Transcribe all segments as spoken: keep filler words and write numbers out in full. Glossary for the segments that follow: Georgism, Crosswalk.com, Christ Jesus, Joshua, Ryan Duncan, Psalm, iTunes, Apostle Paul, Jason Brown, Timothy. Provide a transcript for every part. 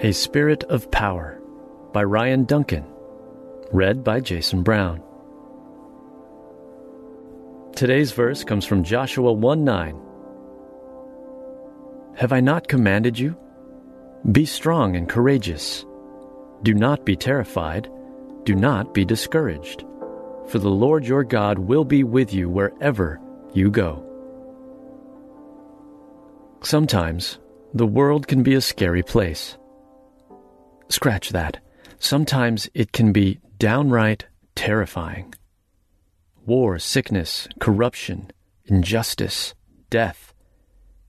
A Spirit of Power by Ryan Duncan, read by Jason Brown. Today's verse comes from Joshua one nine. Have I not commanded you? Be strong and courageous. Do not be terrified. Do not be discouraged. For the Lord your God will be with you wherever you go. Sometimes the world can be a scary place. Scratch that. Sometimes it can be downright terrifying. War, sickness, corruption, injustice, death.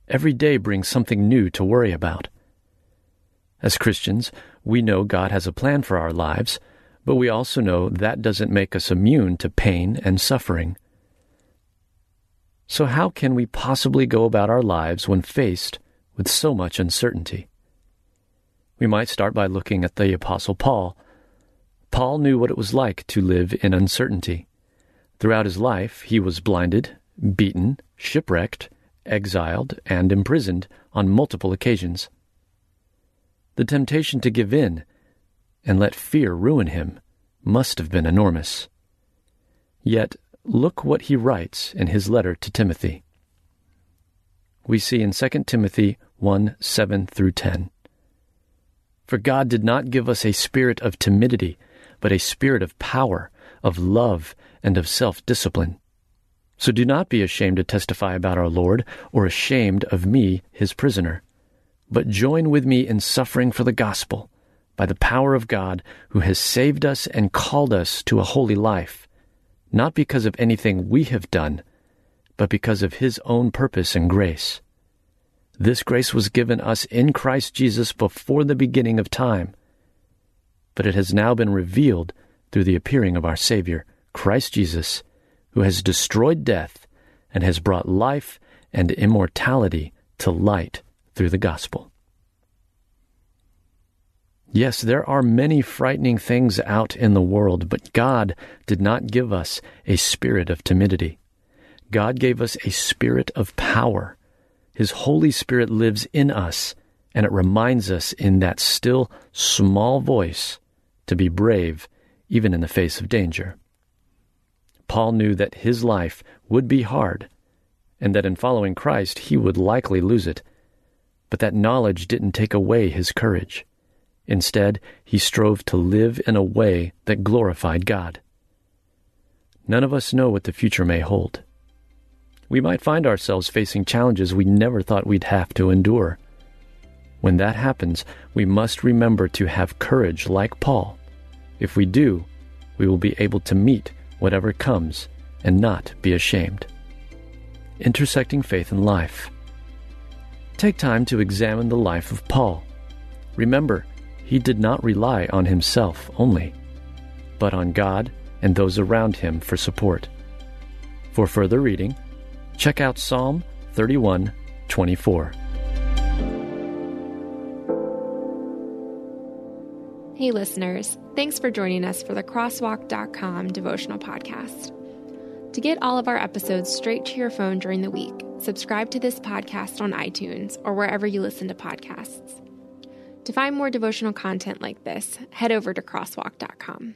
Every day brings something new to worry about. As Christians, we know God has a plan for our lives, but we also know that doesn't make us immune to pain and suffering. So how can we possibly go about our lives when faced with so much uncertainty? We might start by looking at the Apostle Paul. Paul knew what it was like to live in uncertainty. Throughout his life, he was blinded, beaten, shipwrecked, exiled, and imprisoned on multiple occasions. The temptation to give in and let fear ruin him must have been enormous. Yet, look what he writes in his letter to Timothy. We see in Second Timothy one, seven through ten. For God did not give us a spirit of timidity, but a spirit of power, of love, and of self-discipline. So do not be ashamed to testify about our Lord, or ashamed of me, his prisoner, but join with me in suffering for the gospel, by the power of God, who has saved us and called us to a holy life, not because of anything we have done, but because of his own purpose and grace. This grace was given us in Christ Jesus before the beginning of time, but it has now been revealed through the appearing of our Savior, Christ Jesus, who has destroyed death and has brought life and immortality to light through the gospel. Yes, there are many frightening things out in the world, but God did not give us a spirit of timidity. God gave us a spirit of power. His Holy Spirit lives in us, and it reminds us in that still, small voice to be brave, even in the face of danger. Paul knew that his life would be hard, and that in following Christ he would likely lose it, but that knowledge didn't take away his courage. Instead, he strove to live in a way that glorified God. None of us know what the future may hold. We might find ourselves facing challenges we never thought we'd have to endure. When that happens, we must remember to have courage like Paul. If we do, we will be able to meet whatever comes and not be ashamed. Intersecting faith and life. Take time to examine the life of Paul. Remember, he did not rely on himself only, but on God and those around him for support. For further reading, check out Psalm thirty-one twenty-four. Hey listeners, thanks for joining us for the Crosswalk dot com devotional podcast. To get all of our episodes straight to your phone during the week, subscribe to this podcast on iTunes or wherever you listen to podcasts. To find more devotional content like this, head over to Crosswalk dot com.